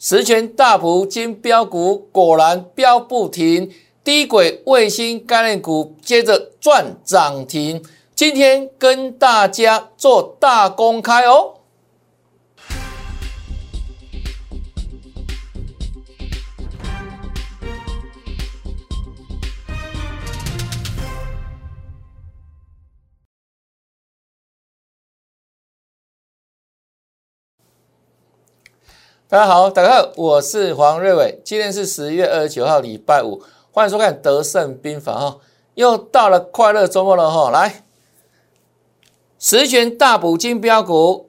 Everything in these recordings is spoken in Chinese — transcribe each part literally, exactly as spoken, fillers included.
十全大补今标股果然飙不停，低轨卫星概念股接着赚涨停。今天跟大家做大公开哦。大家好，大家好，我是黄瑞伟，今天是十月二十九号，礼拜五，欢迎收看《德胜兵法》哈，又到了快乐周末了哈，来，十全大补金标股，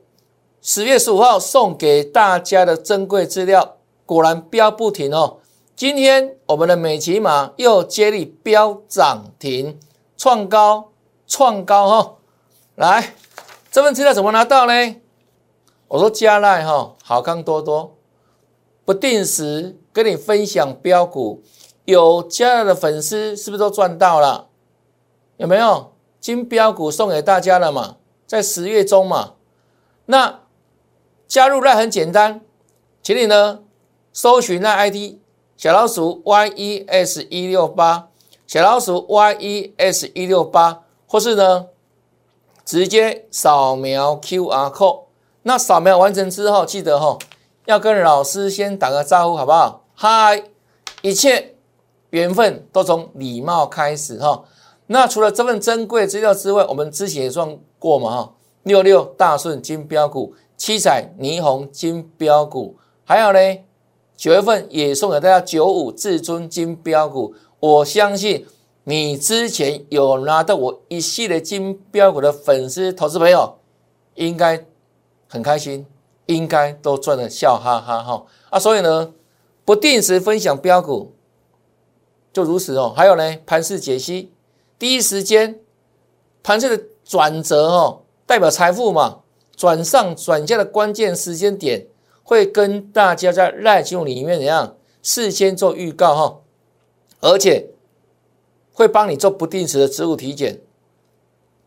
十月十五号送给大家的珍贵资料，果然飙不停哦。今天我们的美骑马又接力飙涨停，创高创高哈，来，这份资料怎么拿到呢？我说加赖哈，好康多多，不定时跟你分享标股，有加赖的粉丝是不是都赚到了？有没有？金标股送给大家了嘛，在十月中嘛。那加入赖很简单，请你呢搜寻赖 I D 小老鼠 Y E S 一六八 小老鼠 Y E S 一六八， 或是呢直接扫描 Q R code。那扫描完成之后，记得哦，要跟老师先打个招呼，好不好？嗨，一切缘分都从礼貌开始哦。那除了这份珍贵资料之外，我们之前也算过嘛哈，六六大顺金标股，七彩霓虹金标股，还有呢，九月份也送给大家九五至尊金标股。我相信你之前有拿到我一系列金标股的粉丝投资朋友，应该很开心，应该都赚得笑哈哈哈啊！所以呢，不定时分享标股，就如此哦。还有呢，盘势解析，第一时间盘势的转折哦，代表财富嘛，转上转下的关键时间点，会跟大家在赖群里面怎样事先做预告哈、哦，而且会帮你做不定时的职务体检，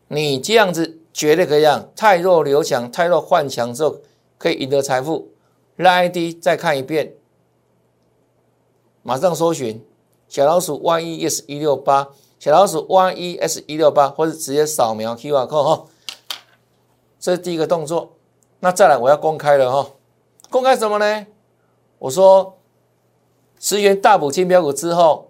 你这样子。绝对可以让太弱留强，太弱换强之后可以赢得财富。赖 I D 再看一遍，马上搜寻小老鼠 Y E S 一六八， 小老鼠 Y E S 一六八， 或者直接扫描 Q R code 哈。这是第一个动作。那再来我要公开了哈，公开什么呢？我说十元大补金标股之后，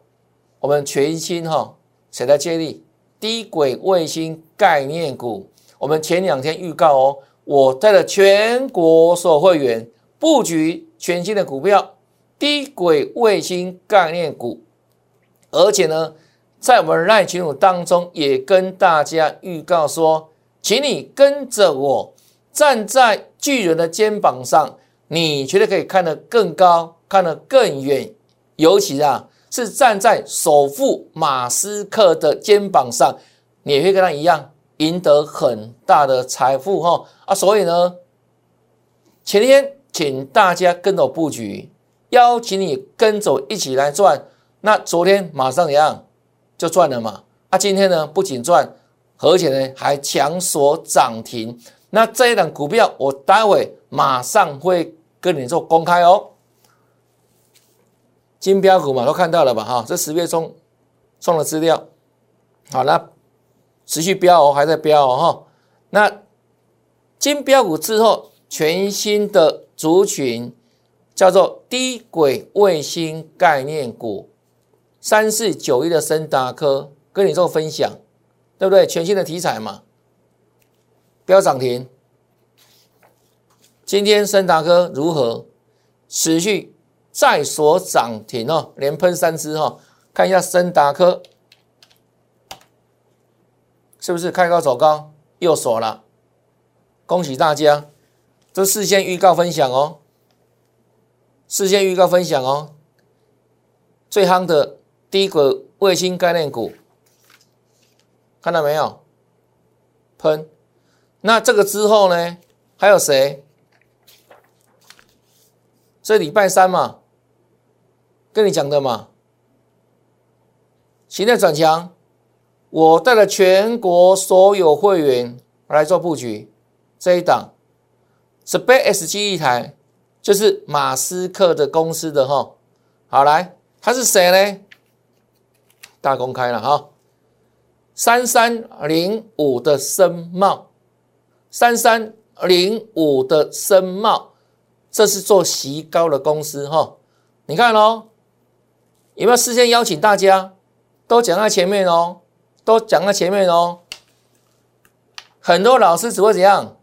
我们全新哈谁来接力？低轨卫星概念股。我们前两天预告哦，我带了全国所有会员布局全新的股票，低轨卫星概念股，而且呢，在我们赖群组当中也跟大家预告说，请你跟着我，站在巨人的肩膀上，你绝对可以看得更高，看得更远，尤其啊，是站在首富马斯克的肩膀上，你也会跟他一样。赢得很大的财富哈啊，所以呢，前天请大家跟着我布局，邀请你跟着我一起来赚。那昨天马上一样就赚了嘛啊，今天呢不仅赚，而且呢还强锁涨停。那这一档股票我待会马上会跟你做公开哦。金标股嘛都看到了吧哈，这十月中送的资料，好了。持续飙哦，还在飙哦哈。那金标股之后，全新的族群叫做低轨卫星概念股，三四九一的昇达科跟你做分享，对不对？全新的题材嘛，飙涨停。今天昇达科如何持续再锁涨停哦，连喷三只哈、哦。看一下昇达科。是不是开高走高又锁了？恭喜大家，这事先预告分享哦，事先预告分享哦，最夯的低轨卫星概念股，看到没有？喷。那这个之后呢？还有谁？这礼拜三嘛，跟你讲的嘛，形态转强。我带了全国所有会员来做布局，这一档 SpaceX 记忆台就是马斯克的公司的哈。好来，他是谁呢？大公开了哈。三三零五的申茂，三三零五的申茂，这是做矽高的公司哈。你看哦，有没有事先邀请大家？都讲在前面哦，都讲在前面哦。很多老师只会怎样？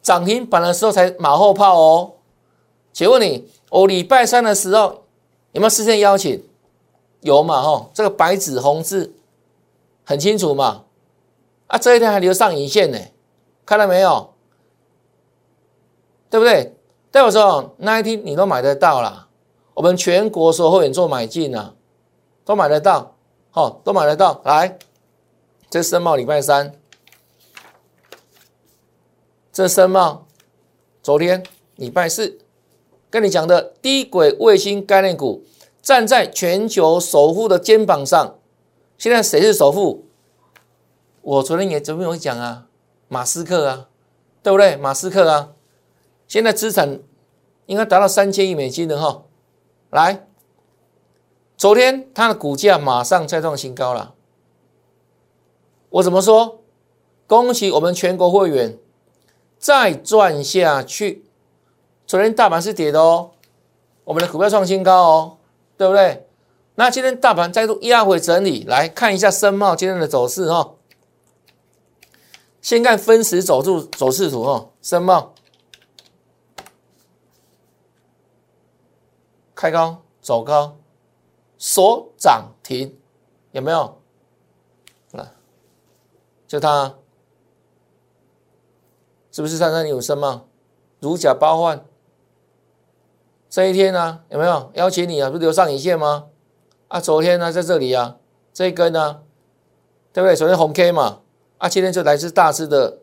涨停板的时候才马后炮哦。请问你，我礼拜三的时候有没有事先邀请？有嘛吼，这个白纸红字很清楚嘛。啊，这一天还留上影线呢，看到没有？对不对？对我说，那一天你都买得到啦。我们全国所有会员做买进啊，都买得到，哦，都买得到。来，这申茂礼拜三。这申茂昨天礼拜四跟你讲的低轨卫星概念股，站在全球首富的肩膀上。现在谁是首富？我昨天也昨天有讲啊，马斯克啊，对不对？马斯克啊，现在资产应该达到三千亿美金了哈。来，昨天他的股价马上再创新高了。我怎么说？恭喜我们全国会员！再赚下去，昨天大盘是跌的哦，我们的股票创新高哦，对不对？那今天大盘再度压回整理，来看一下申茂今天的走势哦。先看分时走势走势图哦，申茂开高走高，锁涨停，有没有？来，就它、啊。是不是三三零五申茂如假包换？这一天呢、啊，有没有邀请你啊？不是留上影线吗？啊，昨天呢、啊、在这里啊，这一根呢、啊，对不对？昨天红 K 嘛，啊，今天就来自大只的，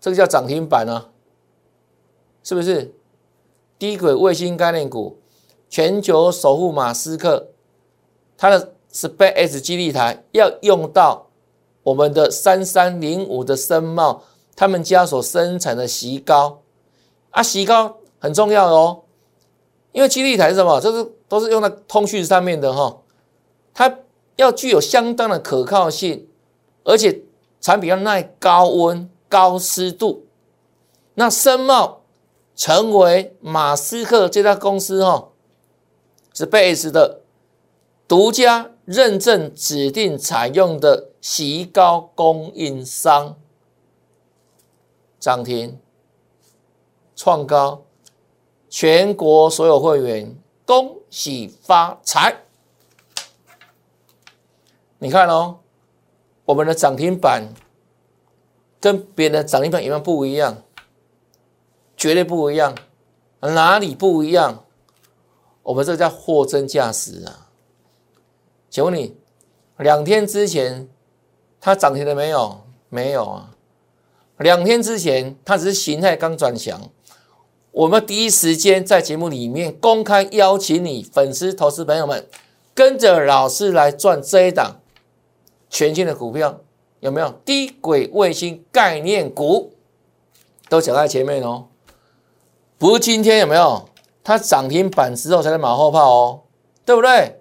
这个叫涨停板啊，是不是？低轨卫星概念股，全球首富马斯克，他的 SpaceX 基地台要用到我们的三三零五的申茂。他们家所生产的矽高啊，矽高很重要哦，因为基地台是什么？这是都是用在通讯上面的哈、哦，它要具有相当的可靠性，而且产品要耐高温、高湿度。那申茂成为马斯克这家公司哈、哦，是 Space 的独家认证指定采用的矽高供应商。涨停创高，全国所有会员恭喜发财！你看哦，我们的涨停板跟别人的涨停板有没有不一样？绝对不一样，哪里不一样？我们这叫货真价实啊！请问你，两天之前它涨停了没有？没有啊！两天之前，它只是形态刚转强，我们第一时间在节目里面公开邀请你粉丝、投资朋友们，跟着老师来赚这一档全新的股票，有没有？低轨卫星概念股都讲在前面哦，不是今天有没有？它涨停板之后才在马后炮哦，对不对？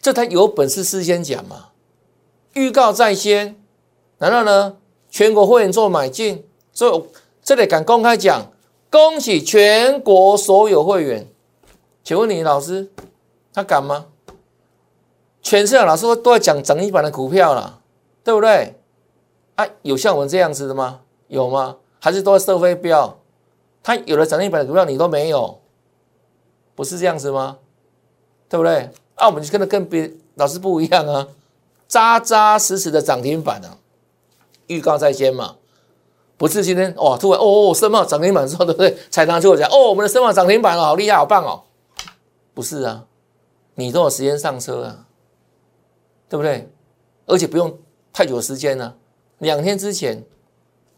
这它有本事事先讲嘛，预告在先。然后呢，全国会员做买进，所以我这里敢公开讲，恭喜全国所有会员。请问你老师，他敢吗？全市场老师都在讲涨停板的股票啦，对不对？啊，有像我们这样子的吗？有吗？还是都在射飞镖？他有了涨停板的股票，你都没有，不是这样子吗？对不对？啊，我们就跟着跟别老师不一样啊，扎扎实实的涨停板啊。预告在先嘛，不是今天哇，突然哦，申茂涨停板之后，对不对？才拿出我讲哦，我们的申茂涨停板了，好厉害，好棒哦！不是啊，你都有时间上车啊，对不对？而且不用太久的时间啊，两天之前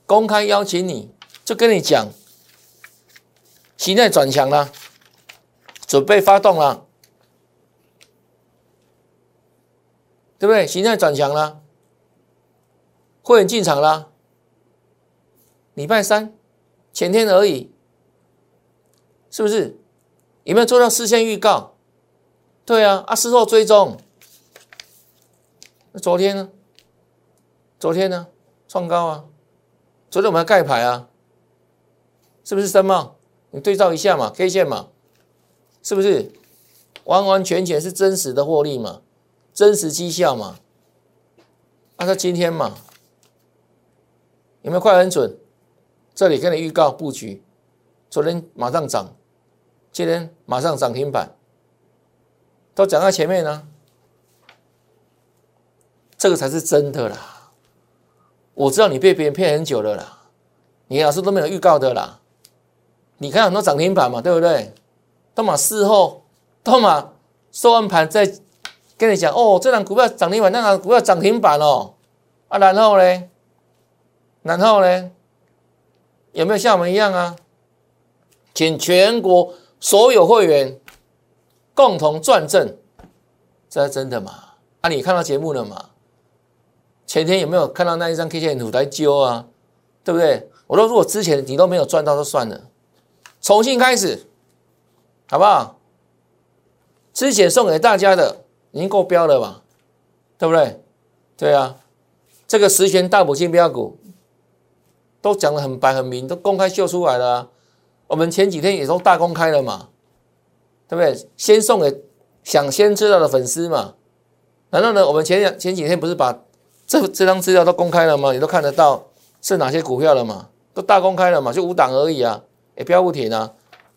公开邀请你，就跟你讲，形态转强了，准备发动了，对不对？形态转强了。会员进场啦，礼拜三前天而已，是不是？有没有做到事先预告？对啊，啊，事后追踪。那昨天呢？昨天呢？创高啊！昨天我们还盖牌啊，是不是深茂？你对照一下嘛 ，K 线嘛，是不是完完全全是真实的获利嘛，真实绩效嘛？啊，它今天嘛，有没有快很准？这里跟你预告布局，昨天马上涨，今天马上涨停板，都讲在前面呢、啊。这个才是真的啦！我知道你被别人骗很久了啦，你老师都没有预告的啦。你看很多涨停板嘛，对不对？都嘛事后，都嘛收完盘再跟你讲哦，这档股票涨停板，那档股票涨停板哦。啊，然后呢？然后呢？有没有像我们一样啊？请全国所有会员共同转正，这是真的嘛？啊，你看到节目了嘛？前天有没有看到那一张 K 线图来揪啊？对不对？我说如果之前你都没有赚到就算了，重新开始，好不好？之前送给大家的已经够标了吧？对不对？对啊，这个十全大补竞标股都讲得很白很明，都公开秀出来了啊。我们前几天也都大公开了嘛，对不对？先送给想先知道的粉丝嘛。然后呢，我们前两前几天不是把这这张资料都公开了吗？你都看得到是哪些股票了嘛？都大公开了嘛？就五档而已啊，也标不停啊。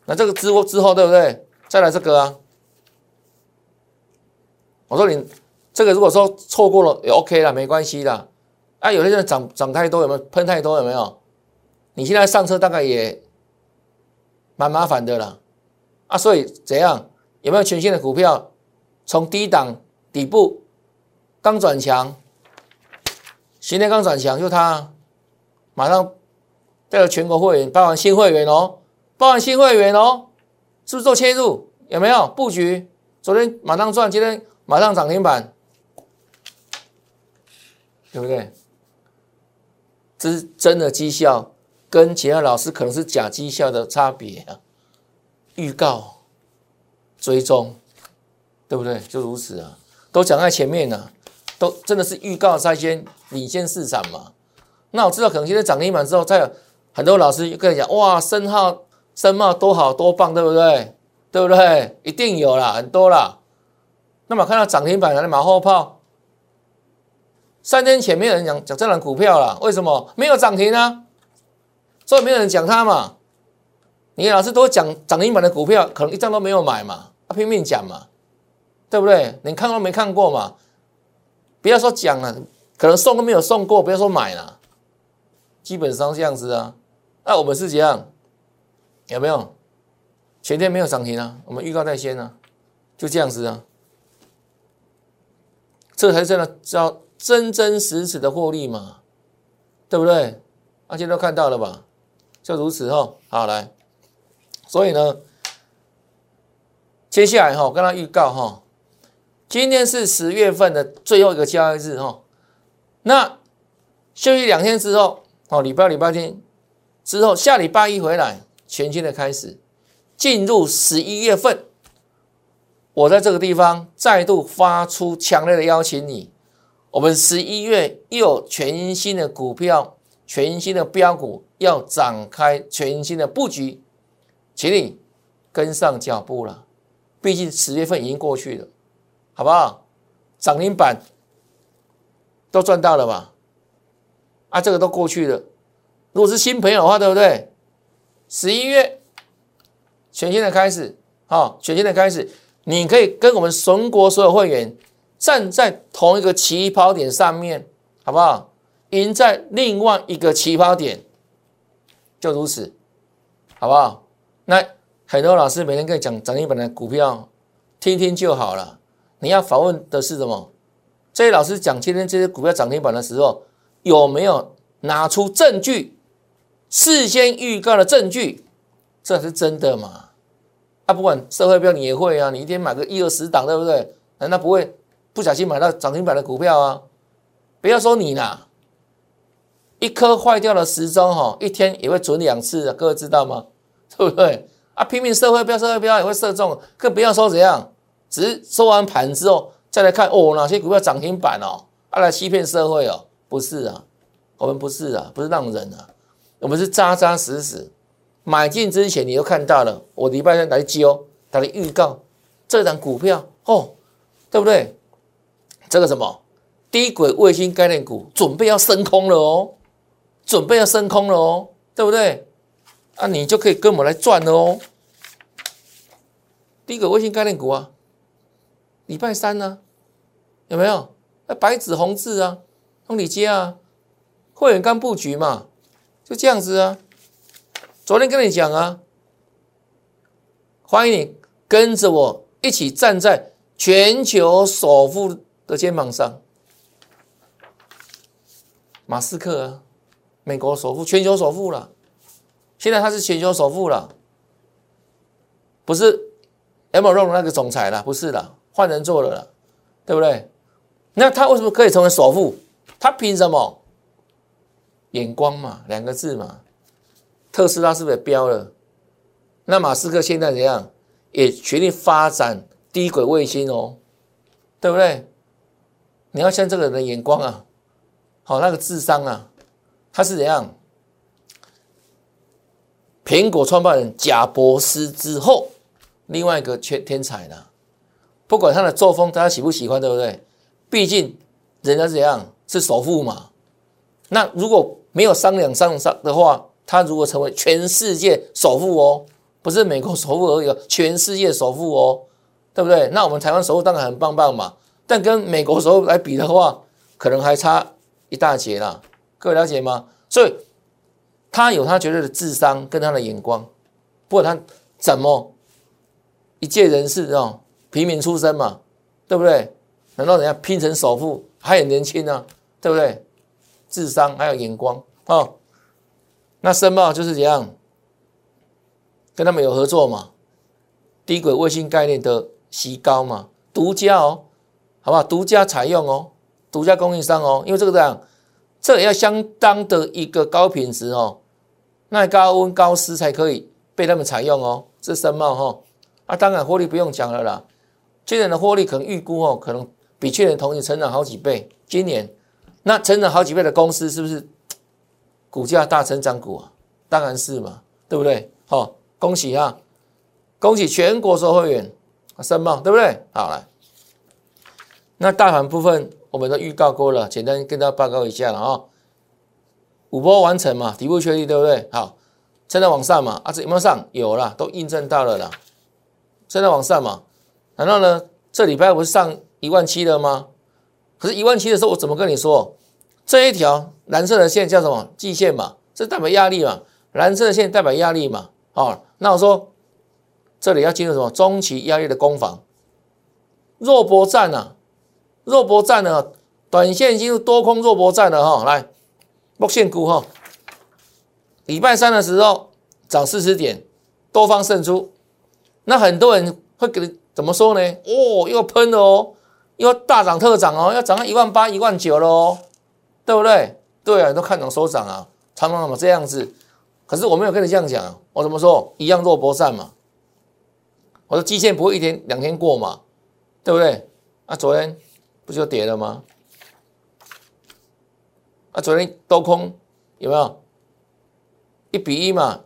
那这个之后之后对不对？再来这个啊。我说你这个如果说错过了也 OK 啦，没关系啦。啊，有些人涨涨太多有没有？喷太多有没有？你现在上车大概也蛮麻烦的啦。啊，所以怎样？有没有全新的股票从低档底部？刚转强，今天刚转强就他，马上带了全国会员，包含新会员哦，包含新会员哦，是不是做切入？有没有布局？昨天马上赚，今天马上涨停板，对不对？这是真的绩效，跟其他老师可能是假绩效的差别啊。预告、追踪，对不对？就如此啊，都讲在前面呢、啊。都真的是预告在先，领先市场嘛？那我知道可能今天涨停板之后，再有很多老师跟你讲，哇，深号、深茂多好多棒，对不对？对不对？一定有啦，很多啦。那么看到涨停板来马后炮，三天前没有人讲讲这档股票啦，为什么没有涨停啊？所以没有人讲它嘛。你老师都讲涨停板的股票，可能一张都没有买嘛，啊、拼命讲嘛，对不对？你看都没看过嘛？不要说讲了，可能送都没有送过，不要说买了，基本上这样子啊。那、啊、我们是怎样？有没有？前天没有涨停啊，我们预告在先啊，就这样子啊。这才是真的叫真真实实的获利嘛，对不对？大、啊、家都看到了吧？就如此哦。好，来，所以呢，接下来哈、哦，我跟他预告哈、哦。今天是十月份的最后一个交易日哦，那休息两天之后哦，礼拜礼拜天之后，下礼拜一回来，全新的开始，进入十一月份。我在这个地方再度发出强烈的邀请你，我们十一月又有全新的股票、全新的标股要展开全新的布局，请你跟上脚步了，毕竟十月份已经过去了。好不好？涨停板都赚到了吧？啊，这个都过去了。如果是新朋友的话，对不对？十一月全新的开始，好、哦，全新的开始，你可以跟我们全国所有会员站在同一个起跑点上面，好不好？赢在另外一个起跑点，就如此，好不好？那很多老师每天跟你讲涨停板的股票，听听就好了。你要访问的是什么？这些老师讲今天这些股票涨停板的时候，有没有拿出证据？事先预告的证据，这是真的嘛？啊，不管社会标你也会啊，你一天买个一二十档，对不对？难道不会不小心买到涨停板的股票啊？不要说你啦，一颗坏掉的时钟哈，一天也会准两次的，各位知道吗？对不对？啊，拼命射会标，射会标也会射中，更不要说怎样，只是收完盘之后再来看哦，哪些股票涨停板哦，啊来欺骗社会哦，不是啊，我们不是啊，不是那种人啊，我们是扎扎实实，买进之前你都看到了，我礼拜三来揪，来预告这档股票哦，对不对？这个什么低轨卫星概念股准备要升空了哦，准备要升空了哦，对不对？啊，你就可以跟我们来赚了哦。低轨卫星概念股啊，礼拜三呢、啊，有没有？那白纸红字啊，从你家啊，会员刚布局嘛，就这样子啊。昨天跟你讲啊，欢迎你跟着我一起站在全球首富的肩膀上，马斯克啊，美国首富，全球首富了。现在他是全球首富了，不是 Amazon 那个总裁了，不是了，换人做了啦，对不对？那他为什么可以成为首富？他凭什么？眼光嘛，两个字嘛。特斯拉是不是也飙了？那马斯克现在怎样？也全力发展低轨卫星哦，对不对？你要像这个人的眼光啊，好、哦、那个智商啊，他是怎样？苹果创办人贾伯斯之后，另外一个天才呢，不管他的作风大家喜不喜欢，对不对？毕竟人家是怎样，是首富嘛。那如果没有商量商量的话，他如果成为全世界首富哦，不是美国首富而已，全世界首富哦，对不对？那我们台湾首富当然很棒棒嘛，但跟美国首富来比的话，可能还差一大截啦。各位了解吗？所以他有他绝对的智商跟他的眼光，不过他怎么一介人士哦，平民出身嘛，对不对？难道人家拼成首富还很年轻啊，对不对？智商还有眼光哦。那申报就是怎样，跟他们有合作嘛，低轨卫星概念的席高嘛，独家哦，好不好？独家采用哦，独家供应商哦，因为这个这样，这也要相当的一个高品质哦，耐高温高湿才可以被他们采用哦，这是申茂哈、哦。啊，当然获利不用讲了啦，今年的获利可能预估哦，可能比去年同期成长好几倍，今年那成长好几倍的公司是不是股价大成长股啊？当然是嘛，对不对？好、哦，恭喜啊，恭喜全国所有会员啊，申茂对不对？好来，那大盘部分我们都预告过了，简单跟大家报告一下了啊、哦。五波完成嘛，底部确立对不对？好，现在往上嘛，啊这有没有上？有啦，都印证到了啦。现在往上嘛，然后呢，这礼拜不是上一万七了吗？可是，一万七的时候，我怎么跟你说？这一条蓝色的线叫什么？季线嘛，这代表压力嘛，蓝色的线代表压力嘛。哦，那我说这里要进入什么中期压力的攻防，弱搏战啊，弱搏战呢、啊，短线进入多空弱搏战了哈、哦。来，目线股哈、哦，礼拜三的时候涨四十点，多方胜出。那很多人会给你怎么说呢？哦，又喷了哦，又大涨特涨哦，要涨到一万八、一万九了哦，对不对？对啊，都看涨收涨啊，常常怎么这样子？可是我没有跟你这样讲、啊，我怎么说？一样弱搏战嘛。我说基线不会一天两天过嘛，对不对？啊，昨天不就跌了吗？啊，昨天多空有没有一比一嘛？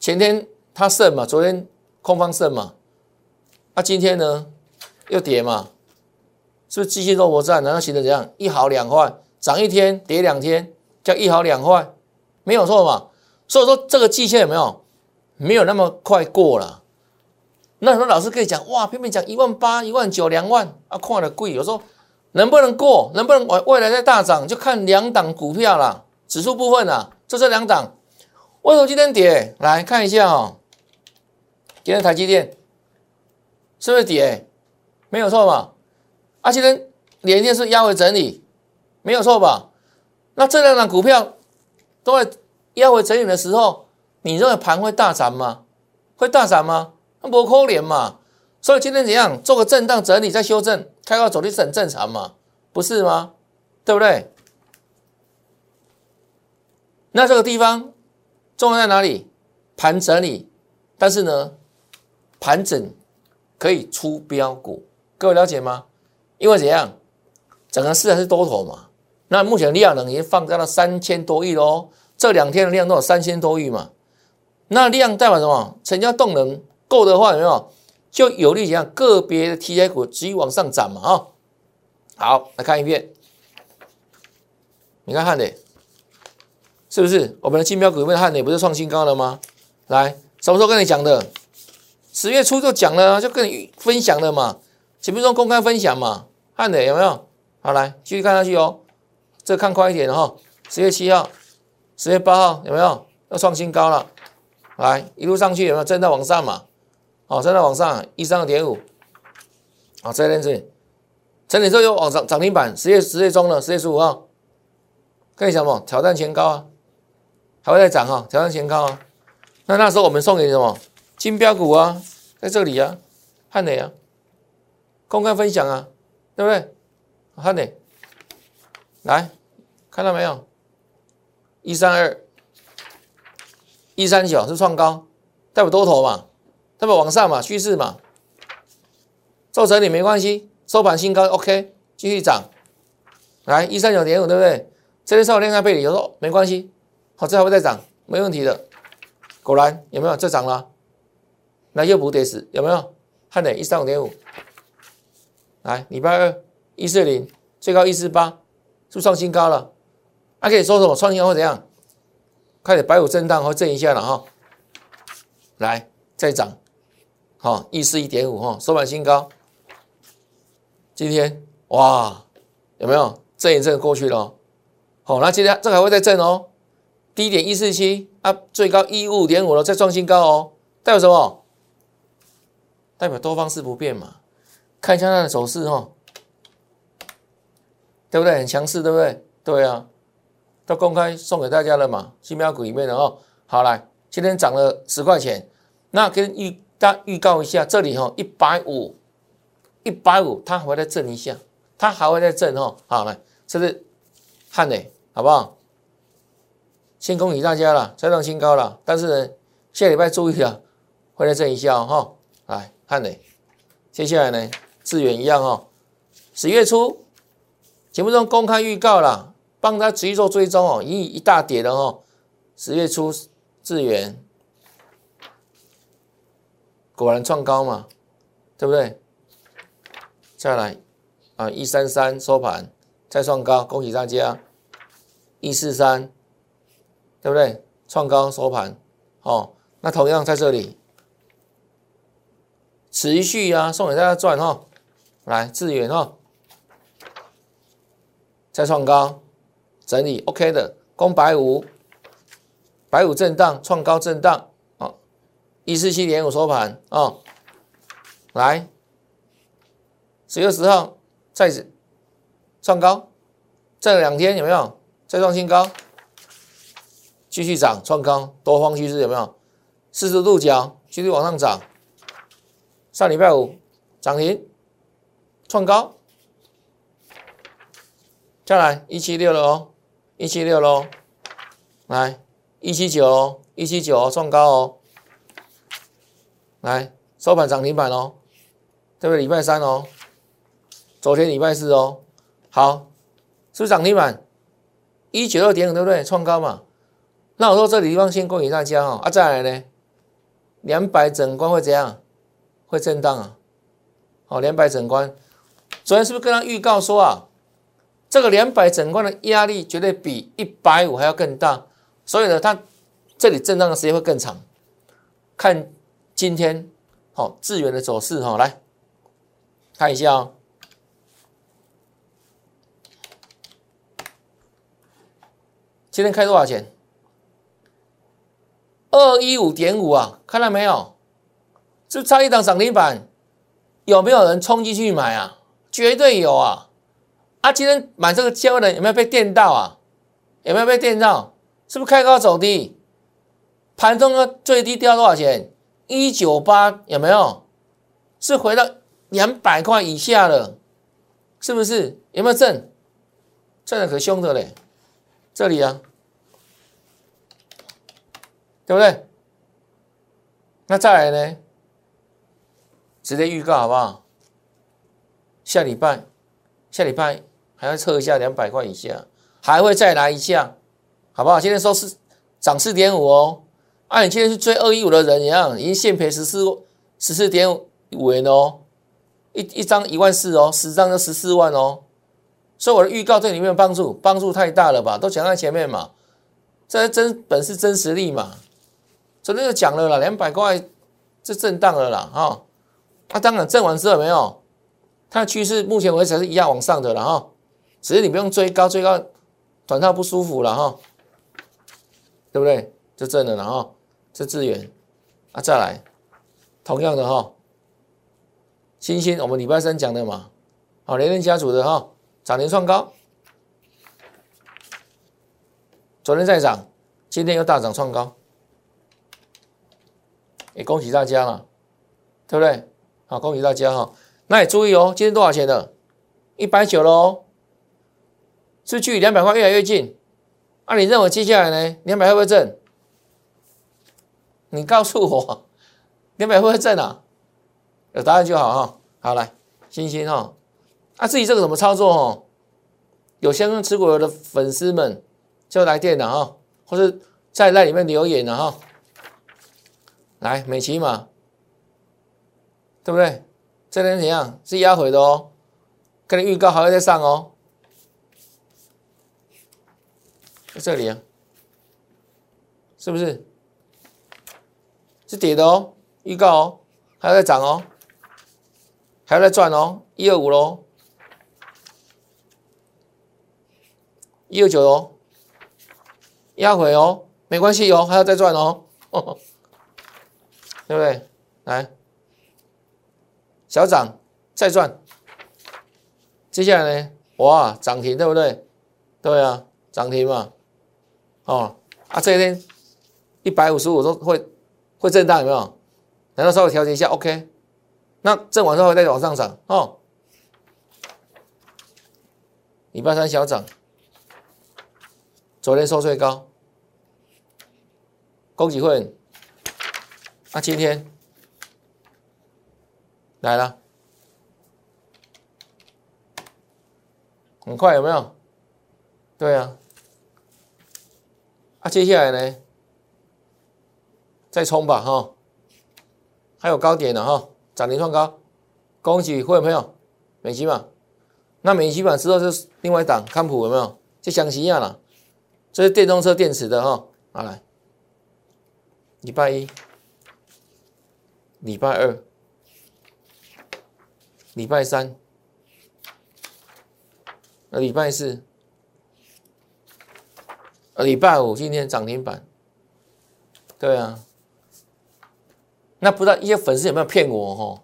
前天他胜嘛，昨天空方胜嘛，那、啊、今天呢又跌嘛，是不是继续弱搏战？难道形成怎样一好两坏，涨一天跌两天，叫一好两坏，没有错嘛？所以说这个季线有没有没有那么快过了？那很多老师可以讲哇，偏偏讲一万八、一万九、两万啊，看得贵。有时候能不能过，能不能未来再大涨，就看两档股票啦，指数部分啦，就这两档。为什么今天跌？来看一下哦。今天台积电是不是跌？没有错吧？啊，今天连电是压回整理，没有错吧？那这两档股票都在压回整理的时候，你认为盘会大涨吗？会大涨吗？那不可能嘛！所以今天怎样做个震荡整理再修正，开高走低是很正常嘛，不是吗？对不对？那这个地方重要在哪里？盘整理。但是呢，盘整可以出标股，各位了解吗？因为怎样，整个市场是多头嘛。那目前量能已经放大到三千多亿喽，这两天的量都有三千多亿嘛。那量代表什么？成交动能够的话，有没有就有利于讲个别的题材股继续往上涨嘛？啊，好，来看一遍，你看汉磊是不是我们的竞标股？有没有汉磊不是创新高了吗？来，什么时候跟你讲的？十月初就讲了，就跟你分享了嘛，节目中公开分享嘛。汉磊有没有？好，来继续看下去哦。这看快一点哈，十月七号、十月八号有没有要创新高了？来一路上去有没有？震荡往上嘛，好、哦，震荡往上一三二点五，好，这边是整理之后又往上涨停板。十月十月中了，十月十五号，跟你讲什么？挑战前高啊，还会再涨啊，挑战前高啊。那那时候我们送给你什么？金标股啊，在这里啊，汉磊啊，公开分享啊，对不对？汉磊，来。看到没有？一三二、一三九是创高，代表多头嘛，代表往上嘛，趋势嘛。做整理没关系，收盘新高 ，OK， 继续涨。来一三九点五，对不对？这边稍微量价背离，有时候没关系，好，这还会再涨，没问题的。果然有没有？这涨了、啊，那又补跌死，有没有？汉磊一三五点五，来礼拜二一四零，最高一四八，是不是创新高了？还、啊、可以说什么？创新高会怎样？快点，白虎震荡会震一下了哈、哦。来，再涨，好、哦，一四一点五哈，收盘新高。今天哇，有没有震一震过去了、哦？好、哦，那今天这还会再震哦。低点一四七啊，最高一五点五了，再创新高哦。代表什么？代表多方式不变嘛。看一下它的走势哈、哦，对不对？很强势，对不对？对啊。都公开送给大家了嘛，新标股里面的哦。好来，今天涨了十块钱，那跟预大家预告一下，这里哈一百五，一百五，它还会再震一下，它还会再震哦。好来，这是汉磊，好不好？先恭喜大家了，再创新高了。但是呢，下礼拜注意啊，会再震一下哈、哦哦。来，汉磊，接下来呢，智原一样哈、哦，十月初节目中公开预告了。帮他持续做追踪哦，一一大跌了哦。十月初智原果然创高嘛，对不对？再来啊，一三三收盘再创高，恭喜大家！一四三，对不对？创高收盘哦。那同样在这里持续啊，送给大家赚哈、哦。来智原哈、哦，再创高。整理 OK 的，攻百五，百五震荡，创高震荡啊，一四七点五收盘啊、哦，来，十月十号再创高，这两天有没有再创新高？继续涨，创高，多方趋势有没有？四十度角继续往上涨，上礼拜五涨停，创高，下来一七六了哦。一七六喽，来一七九喽，一七九创高哦，来收盘涨停板哦，对不对？礼拜三哦，昨天礼拜四哦，好，是不是涨停板？一九六点五对不对？创高嘛。那我说这里地方先恭喜大家哦，啊再来呢，两百整关会怎样？会震荡啊。好、哦，两百整关，昨天是不是跟他预告说啊？这个两百整关的压力绝对比一百五还要更大，所以呢，它这里震荡的时间会更长。看今天好、哦、智原的走势哈、哦，来看一下哦。今天开多少钱 ？二百一十五点五 啊，看到没有？是不是差一档涨停板？有没有人冲进去买啊？绝对有啊！啊，今天买这个价位的有没有被电到啊？有没有被电到？是不是开高走低？盘中呢最低掉多少钱？一九八有没有？是回到两百块以下了，是不是？有没有震？震的可凶的嘞，这里啊，对不对？那再来呢？直接预告好不好？下礼拜，下礼拜还要测一下两百块以下，还会再来一下，好不好？今天收市涨 四点五 哦，啊，你今天去追二一五的人一样，已经现赔 十四点五 元哦，一一张一万四哦，十张就十四万哦。所以我的预告对你没有帮助，帮助太大了吧？都讲在前面嘛，这是真本事真实力嘛。昨天就讲了啦， 两百块就震荡了啦，哈。啊，当然震完之后有没有，它的趋势目前为止还是一样往上的啦，哈。只是你不用追高，追高短套不舒服啦，哈，对不对？就震了啦，哈。这资源啊，再来，同样的哈，星星我们礼拜三讲的嘛，好，联电家族的哈。涨停创高，昨天在涨，今天又大涨创高，也恭喜大家了，对不对？好，恭喜大家哈。那也注意哦，今天多少钱了？一百九十喽，是距离两百块越来越近。啊，你认为接下来呢？两百会不会挣？你告诉我，两百会不会挣啊？有答案就好哈。好，来，星星哈。啊，至于这个怎么操作哦，有相关持股的粉丝们就来电了哈、哦，或是在那里面留言了哈、哦。来，美琪嘛，对不对？这边怎样是压回的哦，跟你预告还会再上哦，在这里啊，是不是？是跌的哦，预告哦，还要再涨哦，还要再赚哦，一二五喽。一二九哦，压回哦，没关系哦，还要再赚哦，呵呵，对不对？来，小涨再赚，接下来呢？哇，涨停对不对？对啊，涨停嘛，哦啊，这一天一百五十五都会会震荡有没有？难道稍微调节一下 ？OK， 那震完之后再往上涨哦，礼拜三小涨。昨天收最高，恭喜会员。啊，今天来了，很快有没有？对啊。啊，接下来呢，再冲吧哈，还有高点呢哈，涨停创高，恭喜会员朋友，美琪嘛。那美琪嘛之后是另外一档康普有没有？就详细一样了。这是电动车电池的哈、哦，好来，礼拜一、礼拜二、礼拜三、呃礼拜四、呃礼拜五，今天涨停板，对啊，那不知道一些粉丝有没有骗我哦？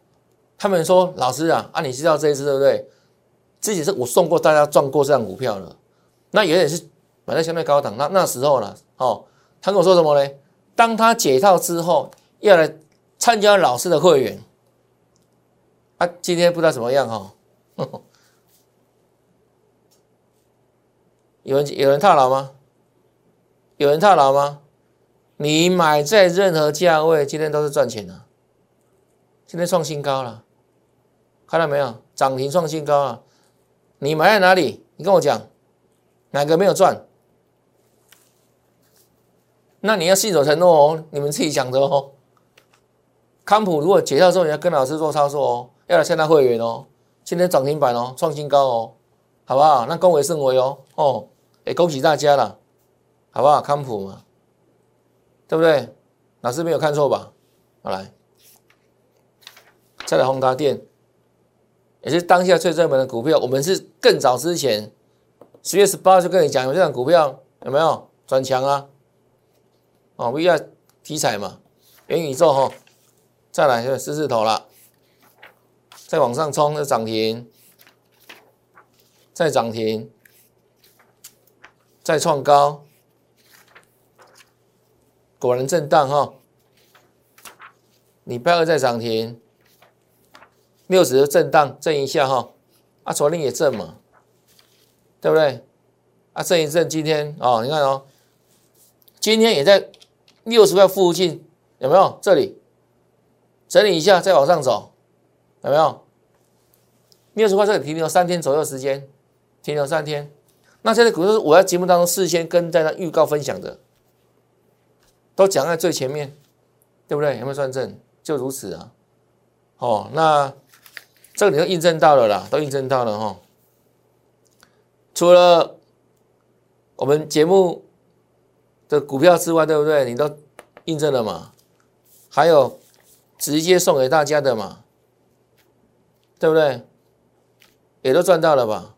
他们说老师啊，啊你知道这一次对不对？之前是我送过大家赚过这档股票了，那有点是。买在相对高档，那那时候了哦，他跟我说什么呢？当他解套之后，要来参加老师的会员。啊，今天不知道怎么样哈、哦，有人有人套牢吗？有人套牢吗？你买在任何价位，今天都是赚钱的、啊，今天创新高了，看到没有？涨停创新高啊！你买在哪里？你跟我讲，哪个没有赚？那你要信守承诺哦，你们自己讲的哦。康普如果解套之后，你要跟老师做操作哦，要来参加会员哦。今天涨停板哦，创新高哦，好不好？那恭维胜维哦，哦，也恭喜大家啦，好不好？康普嘛，对不对？老师没有看错吧？好来，再来宏达电，也是当下最热门的股票。我们是更早之前十月十八就跟你讲，有这档股票有没有转强啊？哦 ，V R 题材嘛，元宇宙吼，再来就四字头了，再往上冲就涨停，再涨停，再创高，果然震荡哈。礼拜二再涨停，六十震荡震一下哈，啊，昨天也震嘛，对不对？啊，震一震，今天哦，你看哦。今天也在六十块附近，有没有？这里整理一下再往上走，有没有？ 六十块这里停留三天左右时间，停留三天。那这些股票是我在节目当中事先跟大家预告分享的，都讲在最前面，对不对？有没有算正？就如此啊。哦，那这个你都印证到了啦，都印证到了哈、哦。除了我们节目的股票之外，对不对？你都印证了嘛？还有直接送给大家的嘛，对不对？ 也都赚到了吧？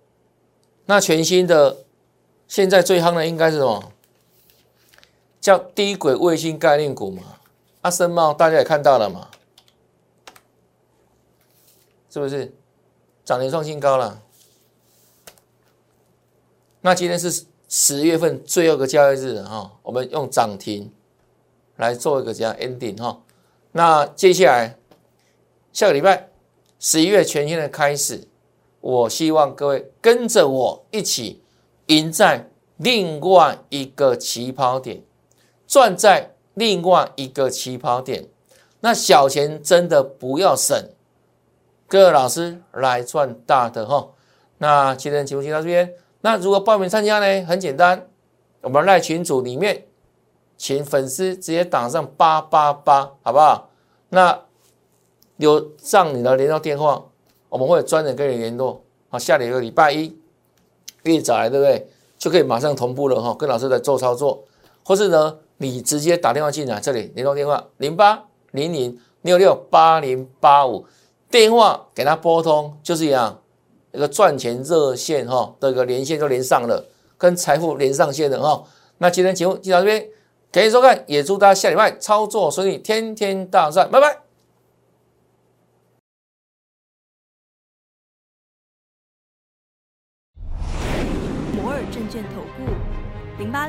那全新的，现在最夯的应该是什么？叫低轨卫星概念股嘛。啊，森茂大家也看到了嘛，是不是？涨停创新高了。那今天是十月份最后一个交易日哈、哦，我们用涨停来做一个这样 ending 哈、哦。那接下来下个礼拜十一月全新的开始。 我希望各位跟着我一起赢在另外一个起跑点，赚在另外一个起跑点。那小钱真的不要省，各位老师来赚大的哈。那今天的节目就到这边。那如果报名参加呢，很简单，我们赖群组里面，请粉丝直接打上八八八，好不好？那留上你的联络电话。 我们会专人跟你联络，好，下礼拜礼拜一一早来，对不对？就可以马上同步了哈，跟老师来做操作，或是呢，你直接打电话进来，这里联络电话零八零零六六八零八五，电话给他拨通，就是一样一个赚钱热线哈的一个连线就连上了，跟财富连上线了哈。那今天节目就到这边，感谢收看，也祝大家下礼拜操作顺利，天天大赚，拜拜。证券投顾零八